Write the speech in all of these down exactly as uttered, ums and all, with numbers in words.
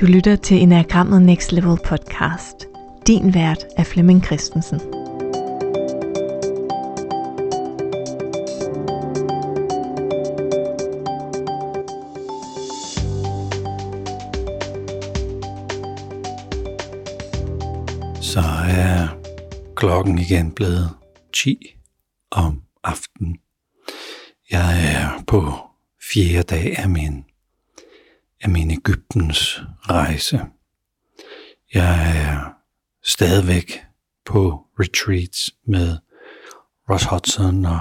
Du lytter til Enagrammet Next Level podcast. Din vært er Flemming Christensen. Så er klokken igen blevet ti om aftenen. Jeg er på fjerde dag af min af min Egyptens rejse. Jeg er stadigvæk på retreats med Ross Hodgson og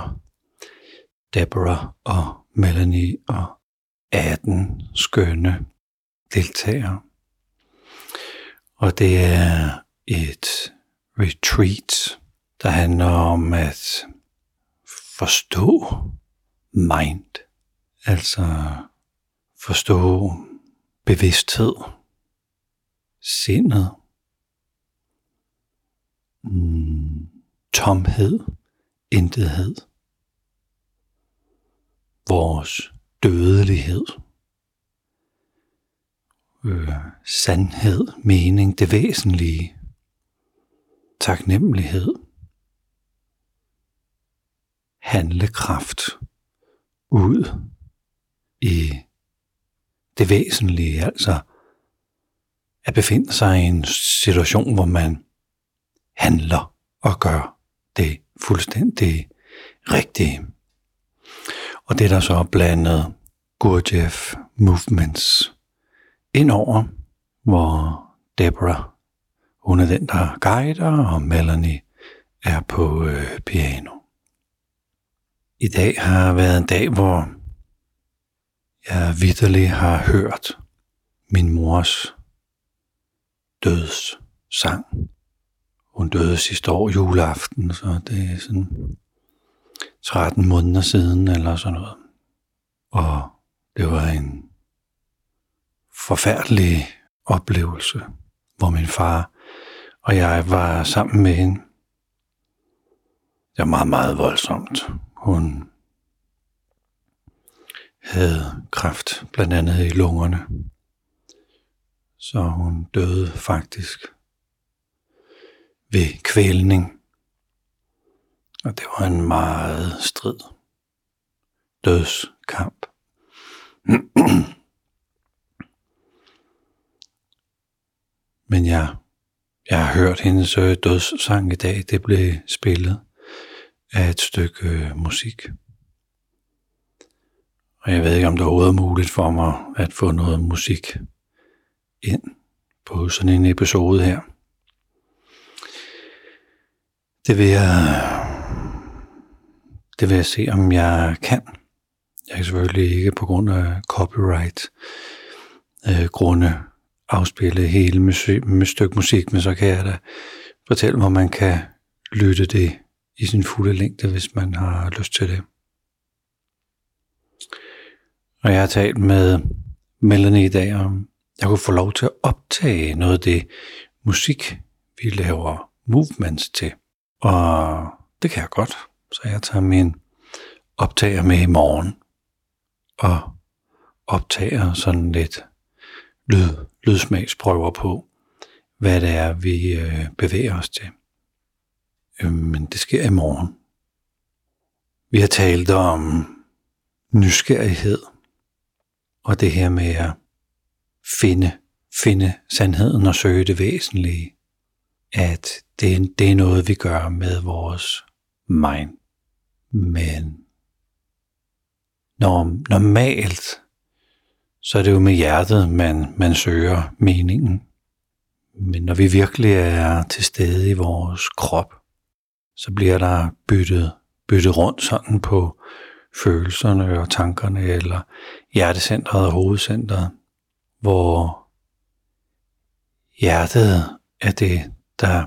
Deborah og Melanie og atten skønne deltagere. Og det er et retreat, der handler om at forstå mind, altså forstå bevidsthed, sindet, mm, tomhed, intethed, vores dødelighed, øh, sandhed, mening, det væsentlige, taknemmelighed, handlekraft ud i det væsentlige, altså at befinde sig i en situation, hvor man handler og gør det fuldstændig rigtige. Og det er der så blandet Gurdjieff movements indover, hvor Deborah, hun er den, der guider, og Melanie er på øh, piano. I dag har været en dag, hvor jeg vitterlig har hørt min mors døds sang. Hun døde sidste år juleaften, så det er sådan tretten måneder siden eller sådan noget. Og det var en forfærdelig oplevelse, hvor min far og jeg var sammen med hende. Det var meget, meget voldsomt. Hun havde kræft, blandt andet i lungerne. Så hun døde faktisk ved kvælning. Og det var en meget strid dødskamp. Men jeg, jeg har hørt hendes dødssang i dag. Det blev spillet af et stykke musik. Og jeg ved ikke, om det overhovedet er muligt for mig at få noget musik ind på sådan en episode her. Det vil jeg, det vil jeg se, om jeg kan. Jeg kan selvfølgelig ikke på grund af copyright øh, grunde afspille hele musik, stykke musik, men så kan jeg da fortælle, hvor man kan lytte det i sin fulde længde, hvis man har lyst til det. Og jeg har talt med Melanie i dag, om jeg kunne få lov til at optage noget af det musik, vi laver movements til. Og det kan jeg godt, så jeg tager min optager med i morgen og optager sådan lidt lyd, lydsmagsprøver på, hvad det er, vi bevæger os til. Men det sker i morgen. Vi har talt om nysgerrighed, og det her med at finde, finde sandheden og søge det væsentlige, at det, det er noget, vi gør med vores mind. Men når, normalt, så er det jo med hjertet, man, man søger meningen. Men når vi virkelig er til stede i vores krop, så bliver der byttet, byttet rundt sådan på følelserne og tankerne, eller hjertecentret og hovedcentret, hvor hjertet er det, der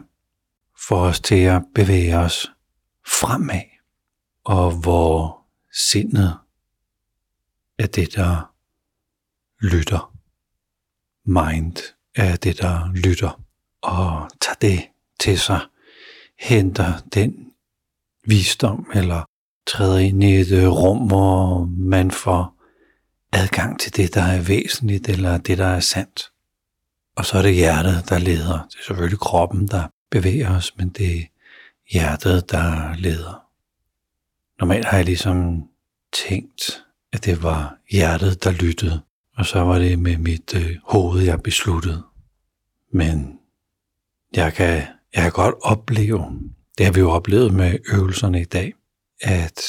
får os til at bevæge os fremad, og hvor sindet er det, der lytter. Mind er det, der lytter og tager det til sig, henter den visdom, eller træder ind i et rum, hvor man får adgang til det, der er væsentligt, eller det, der er sandt. Og så er det hjertet, der leder. Det er selvfølgelig kroppen, der bevæger os, men det er hjertet, der leder. Normalt har jeg ligesom tænkt, at det var hjertet, der lyttede, og så var det med mit øh, hoved, jeg besluttede. Men jeg kan, jeg kan godt opleve, det har vi jo oplevet med øvelserne i dag, at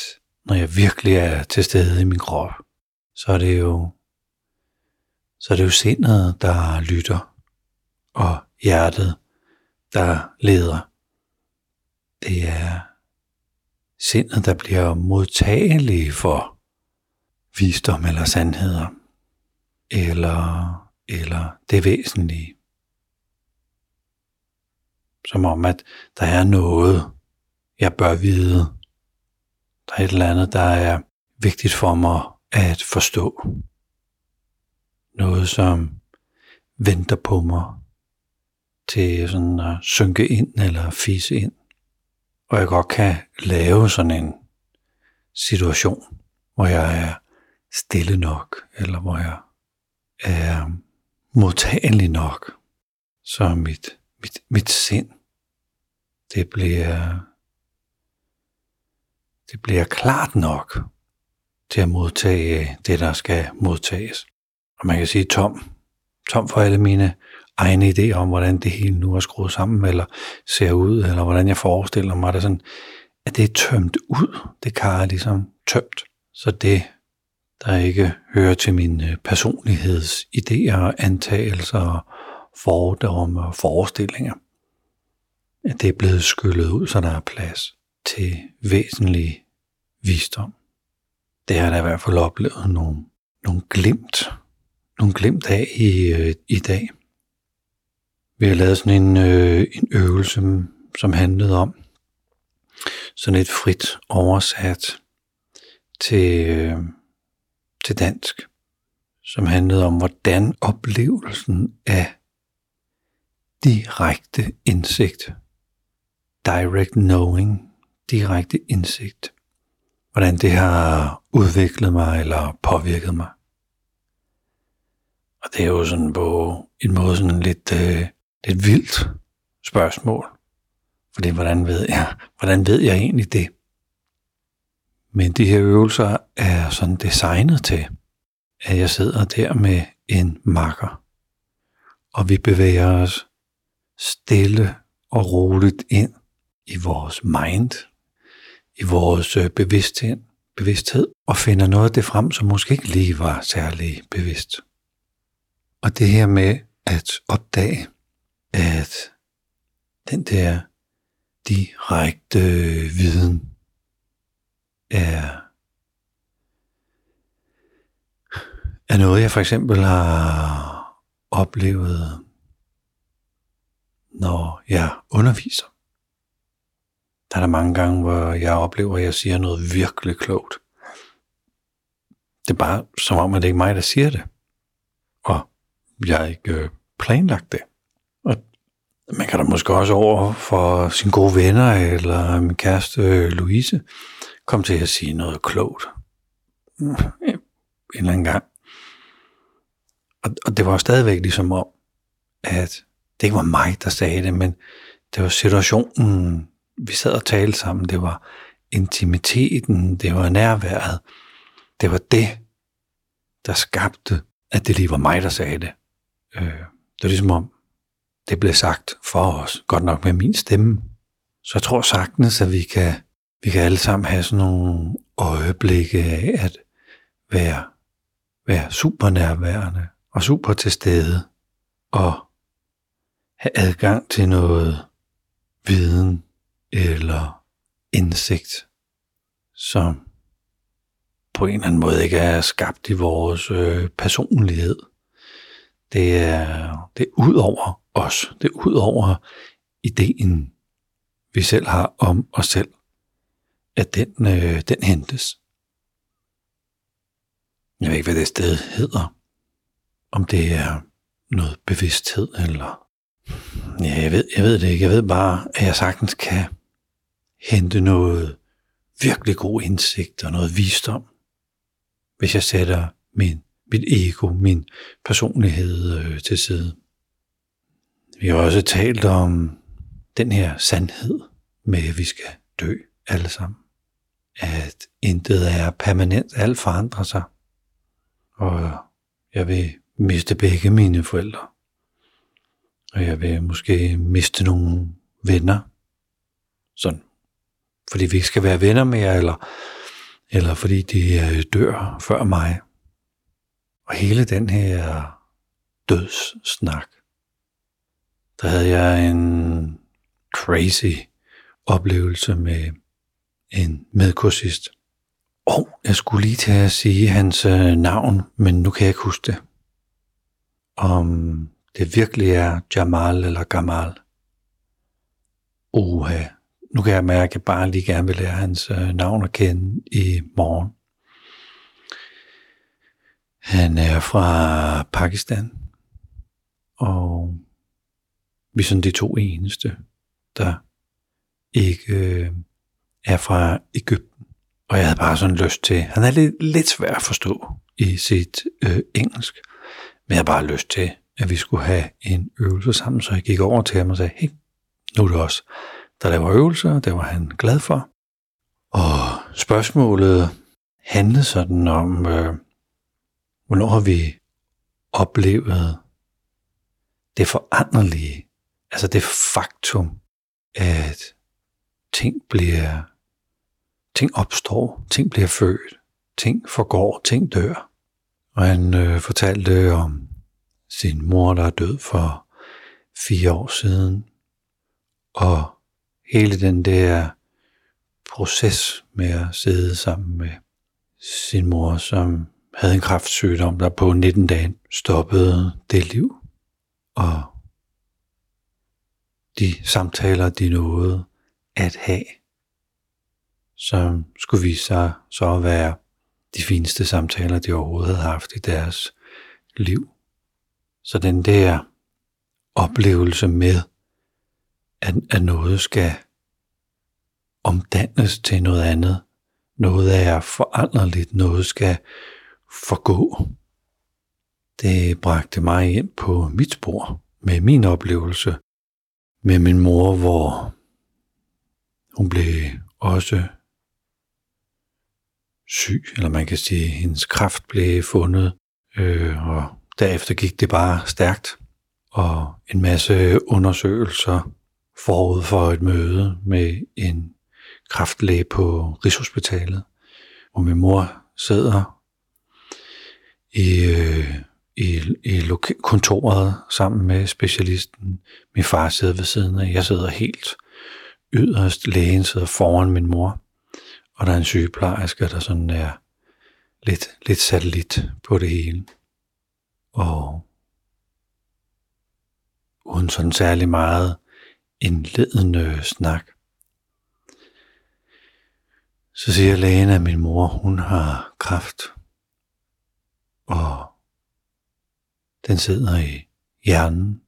når jeg virkelig er til stede i min krop, så er det jo, så er det jo sindet, der lytter, og hjertet, der leder. Det er sindet, der bliver modtagelig for visdom eller sandheder, eller, eller det væsentlige. Som om, at der er noget, jeg bør vide. Der er et eller andet, der er vigtigt for mig at forstå. Noget, som venter på mig til sådan at synke ind eller fise ind. Og jeg godt kan lave sådan en situation, hvor jeg er stille nok, eller hvor jeg er modtagelig nok, så mit Mit, mit sind, det bliver, det bliver klart nok til at modtage det, der skal modtages. Og man kan sige tom, tom for alle mine egne idéer om, hvordan det hele nu er skruet sammen, eller ser ud, eller hvordan jeg forestiller mig det sådan, at det er tømt ud. Det kar er ligesom tømt. Så det, der ikke hører til mine personlighedsidéer, antagelser, fordomme og forestillinger, at det er blevet skyllet ud, så der er plads til væsentlig visdom. Det har jeg da i hvert fald oplevet nogle, nogle glimt, nogle glimt af i, i dag. Vi har lavet sådan en, øh, en øvelse, som handlede om sådan et frit oversat til, øh, til dansk, som handlede om, hvordan oplevelsen af direkte indsigt, direct knowing, direkte indsigt, hvordan det har udviklet mig eller påvirket mig. Og det er jo sådan på en måde sådan lidt, øh, lidt vildt spørgsmål, fordi hvordan ved jeg, hvordan ved jeg egentlig det? Men de her øvelser er sådan designet til, at jeg sidder der med en makker, og vi bevæger os stille og roligt ind i vores mind, i vores bevidsthed, bevidsthed, og finder noget af det frem, som måske ikke lige var særlig bevidst. Og det her med at opdage, at den der direkte viden er, er noget, jeg for eksempel har oplevet, når jeg underviser. Der er der mange gange, hvor jeg oplever, at jeg siger noget virkelig klogt. Det er bare som om, at det ikke er mig, der siger det. Og jeg har ikke planlagt det. Og man kan da måske også over for sine gode venner, eller min kæreste Louise, komme til at sige noget klogt. En eller anden gang. Og det var stadigvæk ligesom om, at det ikke var mig, der sagde det, men det var situationen, vi sad og talte sammen, det var intimiteten, det var nærværet, det var det, der skabte, at det lige var mig, der sagde det. Det var ligesom om, det blev sagt for os, godt nok med min stemme. Så jeg tror sagtens, at vi kan, vi kan alle sammen have sådan nogle øjeblikke af at være, være super nærværende og super til stede og have adgang til noget viden eller indsigt, som på en eller anden måde ikke er skabt i vores øh, personlighed. Det er, det er ud over os. Det er ud over ideen, vi selv har om os selv, at den, øh, den hentes. Jeg ved ikke, hvad det sted hedder. Om det er noget bevidsthed eller Ja, jeg ved, jeg ved det ikke. Jeg ved bare, at jeg sagtens kan hente noget virkelig god indsigt og noget visdom, hvis jeg sætter min, mit ego, min personlighed øh, til side. Vi har også talt om den her sandhed med, at vi skal dø alle sammen. At intet er permanent, alt forandrer sig. Og jeg vil miste begge mine forældre. Og jeg vil måske miste nogle venner. Sådan. Fordi vi ikke skal være venner mere, eller, eller fordi de dør før mig. Og hele den her dødssnak, der havde jeg en crazy oplevelse med en medkursist. Og jeg skulle lige til at sige hans navn, men nu kan jeg ikke huske det. Om det virkelig er Jamal eller Gamal. Oha. Nu kan jeg mærke, at jeg bare lige gerne vil lære hans navn at kende i morgen. Han er fra Pakistan, og vi er sådan de to eneste, der ikke øh, er fra Egypten. Og jeg havde bare sådan lyst til, han er lidt, lidt svær at forstå i sit øh, engelsk, men jeg havde bare lyst til, at vi skulle have en øvelse sammen, så jeg gik over til ham og sagde, hey, nu er det os, der laver øvelser, det var han glad for. Og spørgsmålet handlede sådan om, øh, hvornår har vi oplevet det foranderlige, altså det faktum, at ting bliver, ting opstår, ting bliver født, ting forgår, ting dør. Og han øh, fortalte om sin mor, der er død for fire år siden, og hele den der proces med at sidde sammen med sin mor, som havde en kræftsygdom, der på nitten dage stoppede det liv. Og de samtaler, de nåede at have, som skulle vise sig så at være de fineste samtaler, de overhovedet havde haft i deres liv. Så den der oplevelse med, At, at noget skal omdannes til noget andet. Noget er foranderligt. Noget skal forgå. Det bragte mig hjem på mit spor med min oplevelse med min mor, hvor hun blev også syg, eller man kan sige, at hendes kræft blev fundet, øh, og derefter gik det bare stærkt, og en masse undersøgelser forud for et møde med en kræftlæge på Rigshospitalet, hvor min mor sidder i, øh, i, i loka- kontoret sammen med specialisten. Min far sidder ved siden af, jeg sidder helt yderst, lægen sidder foran min mor, og der er en sygeplejerske, der sådan er lidt, lidt satellit på det hele. Og uden sådan særlig meget indledende snak. Så siger lægen, at min mor, hun har kræft, og den sidder i hjernen,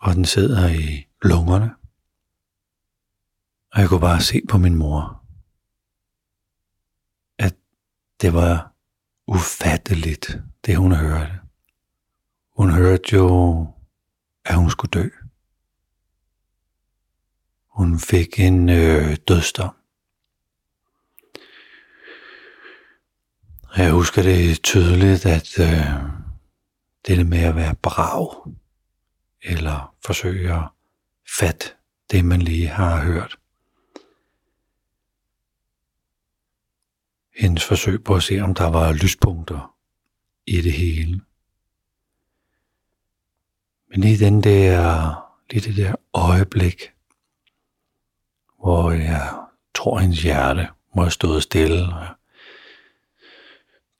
og den sidder i lungerne. Og jeg kunne bare se på min mor, at det var ufatteligt, det hun hørte. Hun hørte jo, at hun skulle dø. Hun fik en øh, dødsdom. Jeg husker det tydeligt, at øh, det med at være brav, eller forsøge at fatte det, man lige har hørt. Hendes forsøg på at se, om der var lyspunkter i det hele. Men lige, den der, lige det der øjeblik, hvor jeg tror, hendes hjerte må have stået stille.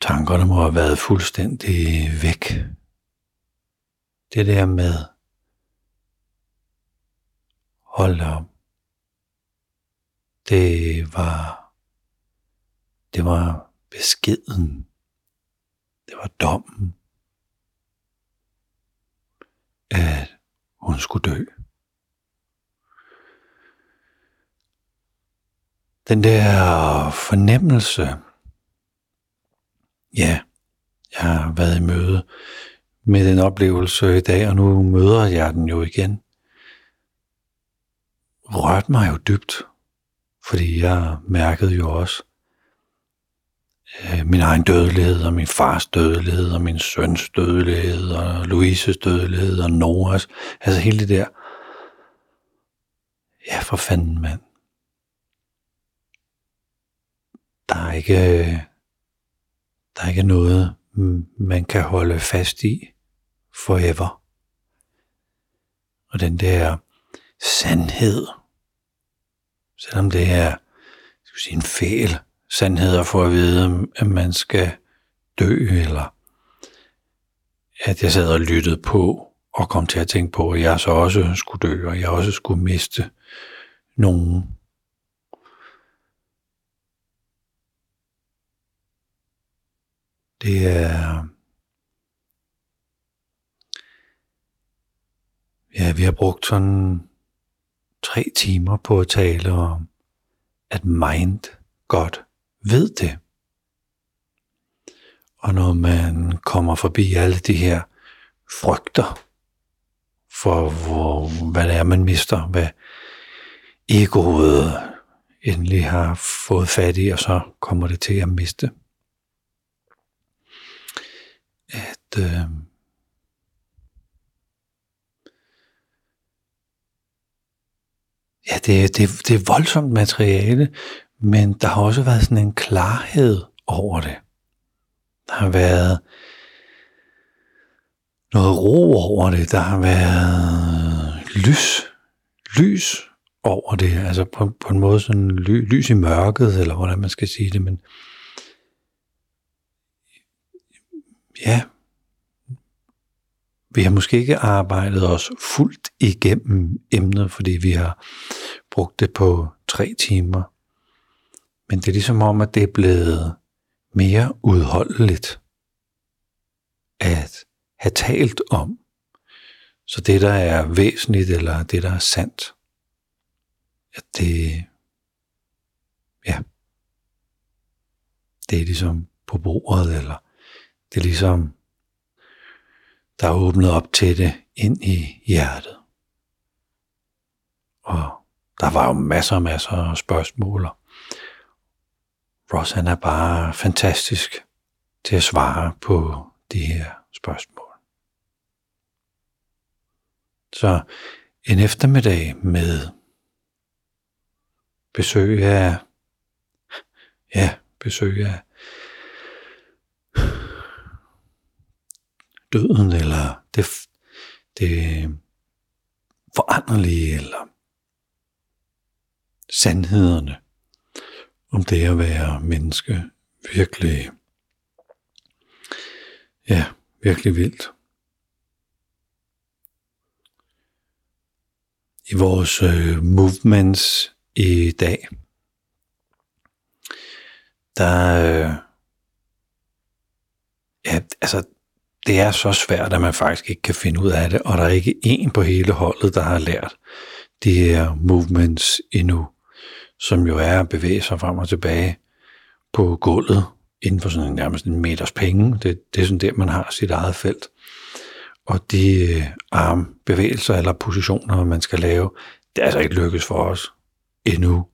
Tankerne må have været fuldstændig væk. Det der med, hold da op. Det var, det var beskeden. Det var dommen, at hun skulle dø. Den der fornemmelse, ja, jeg har været i møde med den oplevelse i dag, og nu møder jeg den jo igen, rørte mig jo dybt, fordi jeg mærkede jo også øh, min egen dødelighed, og min fars dødelighed, og min søns dødelighed, og Louises dødelighed, og Noras, altså hele det der. Ja, for fanden, mand. Der er ikke, der er ikke noget, man kan holde fast i forever. Og den der sandhed, selvom det er skal vi sige, en fæl sandhed at få at vide, at man skal dø, eller at jeg sad og lyttede på og kom til at tænke på, at jeg så også skulle dø, og jeg også skulle miste nogen. Det er, ja, vi har brugt sådan tre timer på at tale om, at mind godt ved det. Og når man kommer forbi alle de her frygter for, hvor, hvad det er, man mister, hvad egoet endelig har fået fat i, og så kommer det til at miste. At øh, ja, det, det, det er voldsomt materiale, men der har også været sådan en klarhed over det. Der har været noget ro over det, der har været lys, lys over det, altså på, på en måde sådan ly, lys i mørket, eller hvordan man skal sige det, men ja, vi har måske ikke arbejdet os fuldt igennem emnet, fordi vi har brugt det på tre timer, men det er ligesom om, at det er blevet mere udholdeligt at have talt om, så det der er væsentligt, eller det der er sandt, at det, ja, det er ligesom på bordet, eller det er ligesom, der er åbnet op til det ind i hjertet. Og der var jo masser og masser af spørgsmål. Ross, han er bare fantastisk til at svare på de her spørgsmål. Så en eftermiddag med besøg af, ja, besøg af døden, eller det, det foranderlige, eller sandhederne om det at være menneske, virkelig, ja, virkelig vildt. I vores øh, movements i dag, der øh, ja, altså det er så svært, at man faktisk ikke kan finde ud af det, og der er ikke en på hele holdet, der har lært de her movements endnu, som jo er at bevæge sig frem og tilbage på gulvet, inden for sådan en, nærmest en meters penge. Det, det er sådan der, man har sit eget felt. Og de øh, armbevægelser eller positioner, man skal lave, det er altså ikke lykkes for os endnu.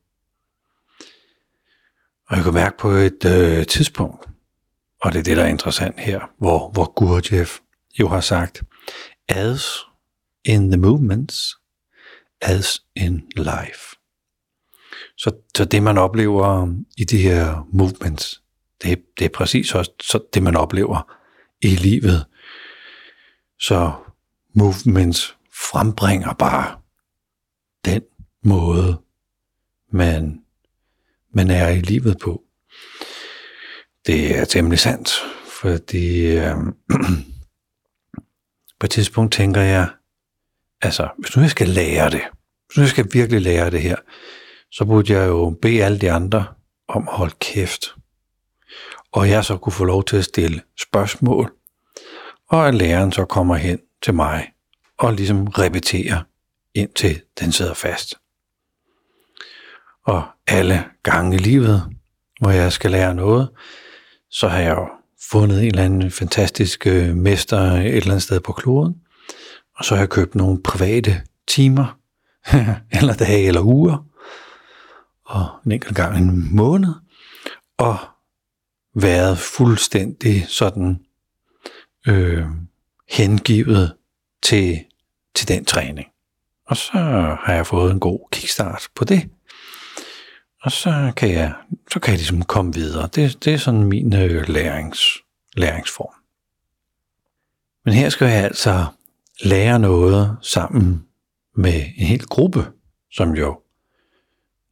Og jeg kan mærke på et øh, tidspunkt, og det er det, der er interessant her, hvor, hvor Gurdjieff jo har sagt, as in the movements, as in life. Så, så det, man oplever i de her movements, det, det er præcis også så det, man oplever i livet. Så movements frembringer bare den måde, man, man er i livet på. Det er temmelig sandt, fordi øh, på et tidspunkt tænker jeg, altså hvis nu jeg skal lære det, hvis nu jeg skal virkelig lære det her, så burde jeg jo bede alle de andre om at holde kæft. Og jeg så kunne få lov til at stille spørgsmål, og at læreren så kommer hen til mig og ligesom repeterer, indtil den sidder fast. Og alle gange i livet, hvor jeg skal lære noget, så har jeg jo fundet en eller anden fantastisk øh, mester et eller andet sted på kloden, og så har jeg købt nogle private timer, eller dage eller uger, og en enkelt gang en måned, og været fuldstændig sådan øh, hengivet til, til den træning. Og så har jeg fået en god kickstart på det. Og så kan jeg, så kan jeg ligesom komme videre. Det, det er sådan min lærings, læringsform. Men her skal jeg altså lære noget sammen med en hel gruppe, som jo,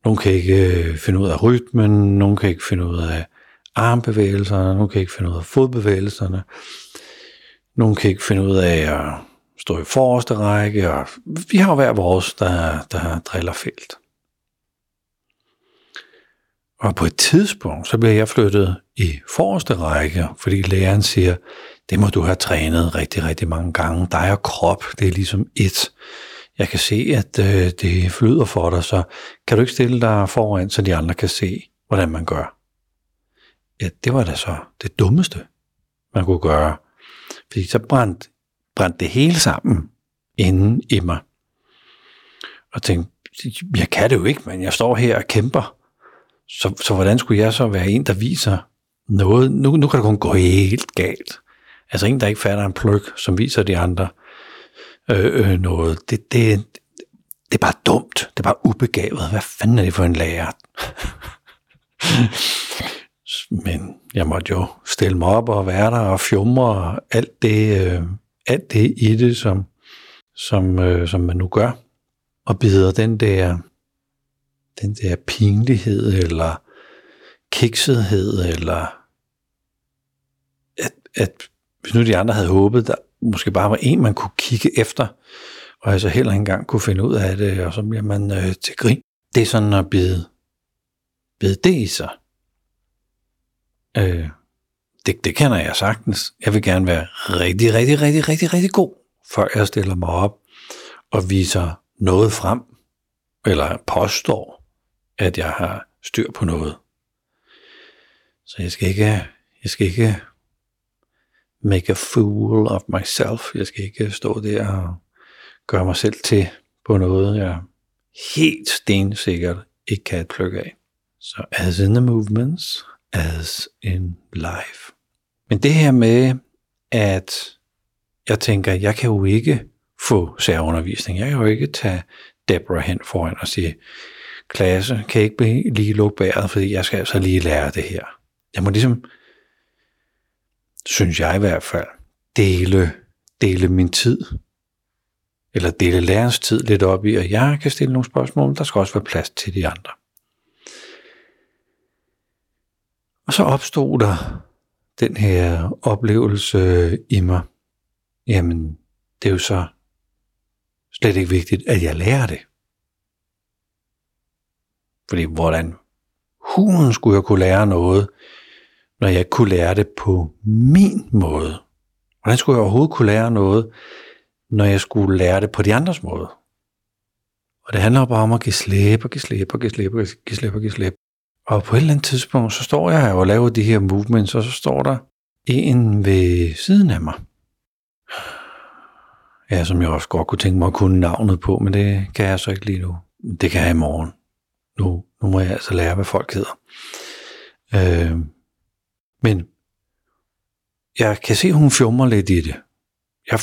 nogen kan ikke finde ud af rytmen, nogen kan ikke finde ud af armbevægelserne, nogen kan ikke finde ud af fodbevægelserne, nogen kan ikke finde ud af at stå i forreste række, og vi har jo hver vores, der, der driller felt. Og på et tidspunkt, så bliver jeg flyttet i forreste række, fordi læreren siger, det må du have trænet rigtig, rigtig mange gange. Dig og krop, det er ligesom et. Jeg kan se, at øh, det flyder for dig, så kan du ikke stille dig foran, så de andre kan se, hvordan man gør. Ja, det var da så det dummeste, man kunne gøre. Fordi så brændte brændt det hele sammen inden i mig. Og tænkte, jeg kan det jo ikke, men jeg står her og kæmper. Så, så hvordan skulle jeg så være en, der viser noget? Nu, nu kan det kun gå helt galt. Altså en, der ikke fatter en pløk, som viser de andre øh, øh, noget. Det, det, det er bare dumt. Det er bare ubegavet. Hvad fanden er det for en lærer? Men jeg måtte jo stille mig op og være der og fjumre og alt det, øh, alt det i det, som, som, øh, som man nu gør. Og bider den der... den der pinlighed, eller kiksethed, eller at, at hvis nu de andre havde håbet, der måske bare var en, man kunne kigge efter, og altså heller ikke engang kunne finde ud af det, og så bliver man øh, til grin. Det er sådan at bide, bide det i sig. Øh, det, det kender jeg sagtens. Jeg vil gerne være rigtig, rigtig, rigtig, rigtig, rigtig god, før jeg stiller mig op og viser noget frem, eller påstår, at jeg har styr på noget. Så jeg skal ikke, jeg skal ikke make a fool of myself. Jeg skal ikke stå der og gøre mig selv til på noget, jeg helt stensikkert ikke kan plukke af. Så as in the movements, as in life. Men det her med, at jeg tænker, jeg kan jo ikke få særundervisning. Jeg kan jo ikke tage Deborah hen foran og sige, klasse, kan I ikke lige lukke bæret, fordi jeg skal altså lige lære det her. Jeg må ligesom, synes jeg i hvert fald, dele, dele min tid, eller dele lærerens tid lidt op i, og jeg kan stille nogle spørgsmål, men der skal også være plads til de andre. Og så opstod der den her oplevelse i mig. Jamen, det er jo så slet ikke vigtigt, at jeg lærer det. Fordi hvordan hulen skulle jeg kunne lære noget, når jeg kunne lære det på min måde? Hvordan skulle jeg overhovedet kunne lære noget, når jeg skulle lære det på de andres måde? Og det handler bare om at give slip og give slip og give slip og give slip og give slip. Og på et eller andet tidspunkt, så står jeg og laver de her movements, og så står der en ved siden af mig. Ja, som jeg også godt kunne tænke mig at kunne navnet på, men det kan jeg så ikke lige nu. Det kan jeg i morgen. Nu, nu må jeg altså lære, hvad folk hedder. Øh, men jeg kan se, at hun fjummer lidt i det. Jeg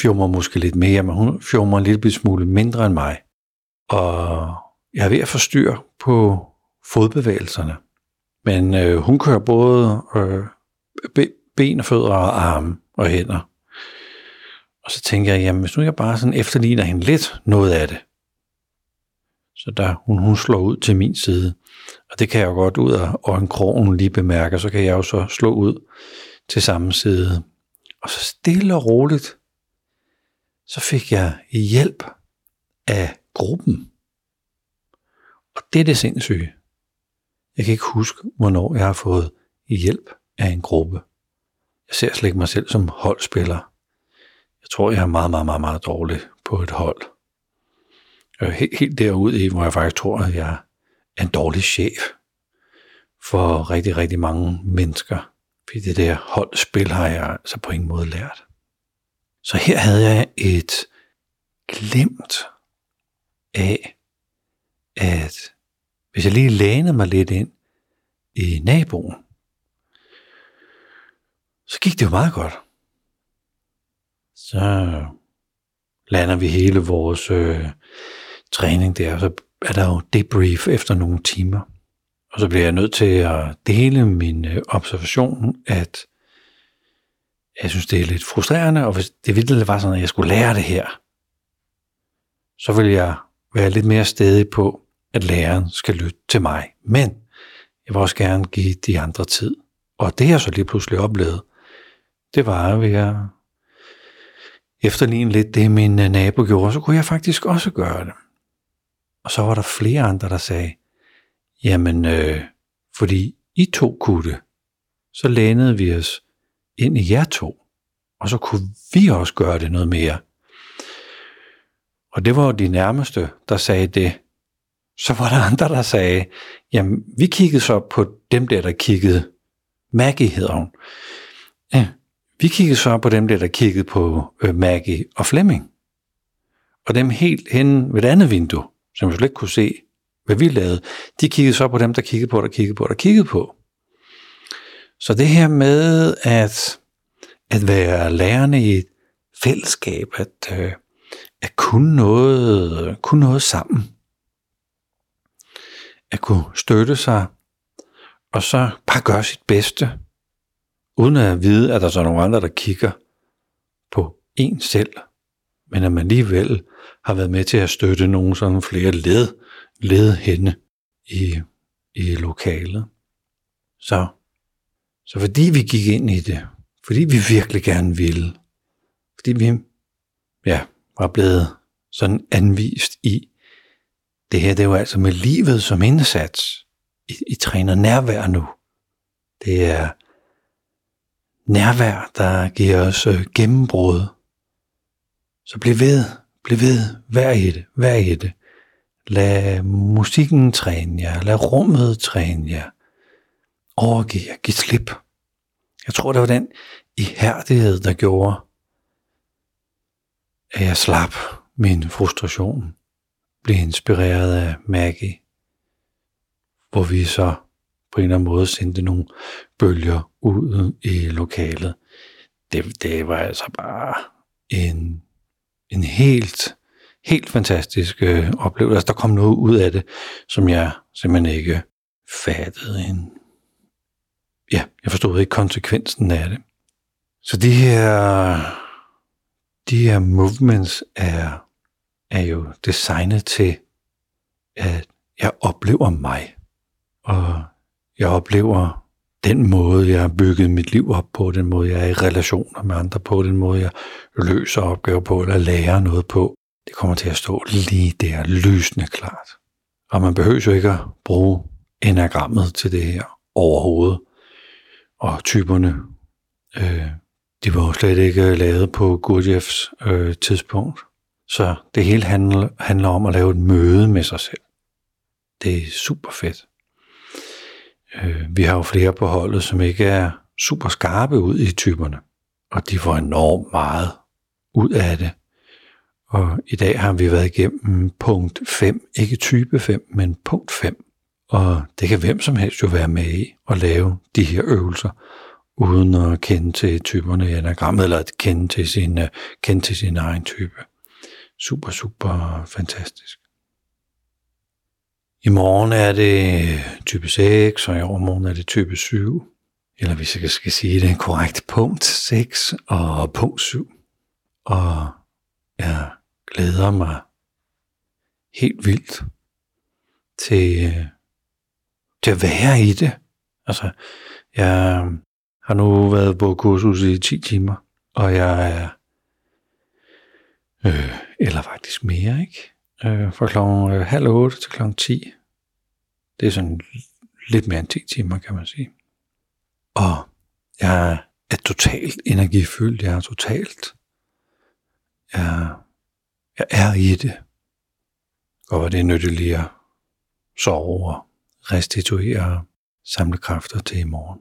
fjummer måske lidt mere, men hun fjummer en lille smule mindre end mig. Og jeg er ved at få styr på fodbevægelserne. Men øh, hun kører både øh, ben og fødder og arme og hænder. Og så tænker jeg, jamen hvis nu jeg bare sådan efterligner hende lidt noget af det, så der hun, hun slår ud til min side, og det kan jeg jo godt ud af, og en krog hun lige bemærker, så kan jeg jo så slå ud til samme side. Og så stille og roligt, så fik jeg hjælp af gruppen. Og det er det sindssyge. Jeg kan ikke huske, hvornår jeg har fået hjælp af en gruppe. Jeg ser slet ikke mig selv som holdspiller. Jeg tror, jeg er meget, meget, meget, meget dårlig på et hold. Helt, helt derude, hvor jeg faktisk tror, at jeg er en dårlig chef for rigtig, rigtig mange mennesker. Fordi det der holdspil har jeg altså på ingen måde lært. Så her havde jeg et glemt af, at hvis jeg lige lænede mig lidt ind i naboen, så gik det jo meget godt. Så lander vi hele vores øh, træning der, og så er der jo debrief efter nogle timer. Og så bliver jeg nødt til at dele min øh, observation, at jeg synes, det er lidt frustrerende, og hvis det virkelig var sådan, at jeg skulle lære det her, så vil jeg være lidt mere stædig på, at læreren skal lytte til mig. Men jeg vil også gerne give de andre tid. Og det jeg så lige pludselig oplevede, det var ved at efterligne lidt det, min nabo gjorde, så kunne jeg faktisk også gøre det. Og så var der flere andre, der sagde, jamen, øh, fordi I to kunne det, så lænede vi os ind i jer to, og så kunne vi også gøre det noget mere. Og det var jo de nærmeste, der sagde det. Så var der andre, der sagde, jamen, vi kiggede så på dem der, der kiggede. Maggie hedder hun. Ja, vi kiggede så på dem der, der kiggede på øh, Maggie og Flemming. Og dem helt henne ved et andet vindue, som vi slet ikke kunne se, hvad vi lavede, de kiggede så på dem, der kiggede på, der kiggede på, der kiggede på. Så det her med at, at være lærerne i et fællesskab, at, øh, at kunne noget, kunne noget sammen, at kunne støtte sig, og så bare gøre sit bedste, uden at vide, at der så er nogle andre, der kigger på en selv, men at man alligevel har været med til at støtte nogle sådan flere led, led henne i, i lokalet. Så, så fordi vi gik ind i det, fordi vi virkelig gerne ville, fordi vi ja, var blevet sådan anvist i, det her, det er jo altså med livet som indsats. I, I træner nærvær nu. Det er nærvær, der giver os gennembrud. Så bliv ved, bliv ved, vær i det, vær i det. Lad musikken træne jer, lad rummet træne jer. Overgiv jer, giv slip. Jeg tror, det var den ihærdighed, der gjorde, at jeg slap min frustration. Blev inspireret af Maggie, hvor vi så på en eller anden måde sendte nogle bølger ud i lokalet. Det, det var altså bare en, en helt, helt fantastisk øh, oplevelse. Altså, der kom noget ud af det, som jeg simpelthen ikke fattede. En, ja, jeg forstod ikke konsekvensen af det. Så de her, de her movements er... er jo designet til, at jeg oplever mig, og jeg oplever den måde, jeg har bygget mit liv op på, den måde, jeg er i relationer med andre på, den måde, jeg løser opgaver på, eller lærer noget på. Det kommer til at stå lige der, lysende klart. Og man behøver jo ikke at bruge enagrammet til det her overhovedet. Og typerne, øh, de var jo slet ikke lavet på Gurdjieffs øh, tidspunkt. Så det hele handler, handler om at lave et møde med sig selv. Det er super fedt. Øh, vi har jo flere på holdet, som ikke er super skarpe ud i typerne. Og de får enormt meget ud af det. Og i dag har vi været igennem punkt fem. Ikke type fem, men punkt fem. Og det kan hvem som helst jo være med i at lave de her øvelser, uden at kende til typerne i enagrammet, eller at kende til sin, kende til sin egen type. Super, super fantastisk. I morgen er det type seks, og i overmorgen er det type syv. Eller hvis jeg skal sige det korrekt, punkt seks og punkt syv. Og jeg glæder mig helt vildt til, til at være i det. Altså, jeg har nu været på kursus i ti timer, og jeg er Øh, eller faktisk mere, ikke? Øh, fra klokken øh, halv otte til klokken ti. Det er sådan lidt mere end ti timer, kan man sige. Og jeg er totalt energifyldt. Jeg er totalt... Jeg, jeg er i det. Og det er nyttigt lige at sove og restituere og samle kræfter til i morgen.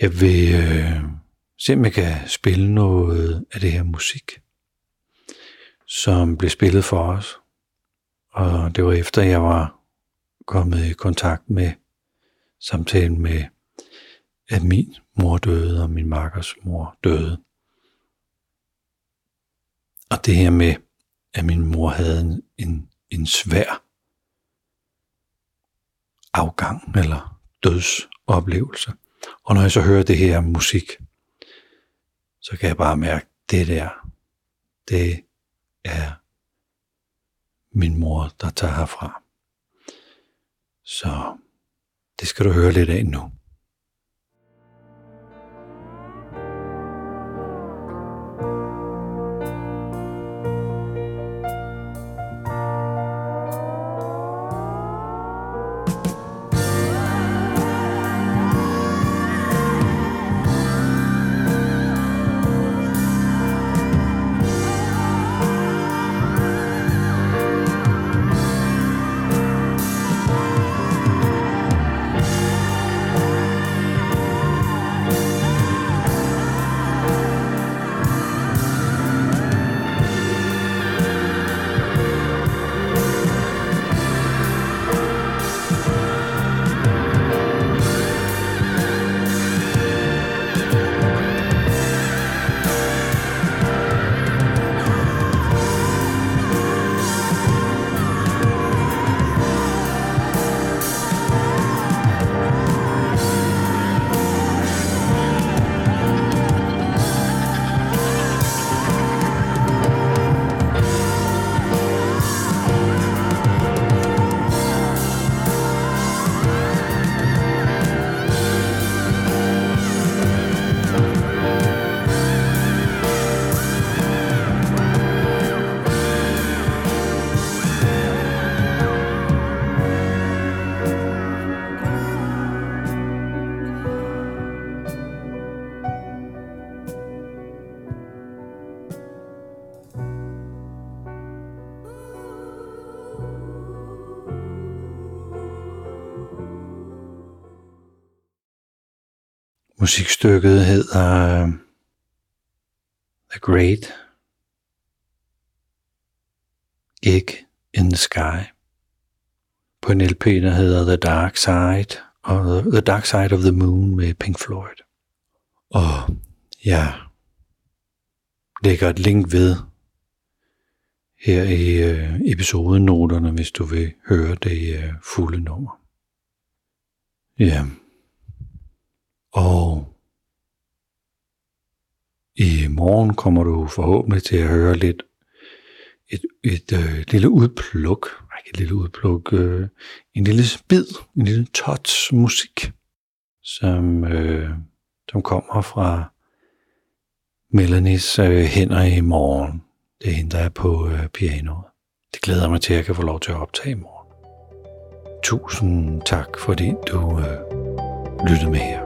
Jeg vil øh, se, om jeg kan spille noget af det her musik, som blev spillet for os. Og det var efter, jeg var kommet i kontakt med samtalen med, at min mor døde, og min makkers mor døde. Og det her med, at min mor havde en, en, en svær afgang eller dødsoplevelse. Og når jeg så hører det her musik, så kan jeg bare mærke, at det der, det er min mor, der tager herfra. Så det skal du høre lidt af nu. Musikstykket hedder The Great Gig in the Sky på en L P, der hedder The Dark Side og The Dark Side of the Moon med Pink Floyd. Og jeg lægger et link ved her i episodenoterne, hvis du vil høre det fulde nummer. Ja. Og i morgen kommer du forhåbentlig til at høre lidt et, et, et øh, lille udpluk, ikke et lille udpluk, øh, en lille bid, en lille tots musik, som, øh, som kommer fra Melanies øh, hænder i morgen. Det er hende, der er på øh, pianoet. Det glæder mig til, at jeg kan få lov til at optage i morgen. Tusind tak, fordi du øh, lyttede med her.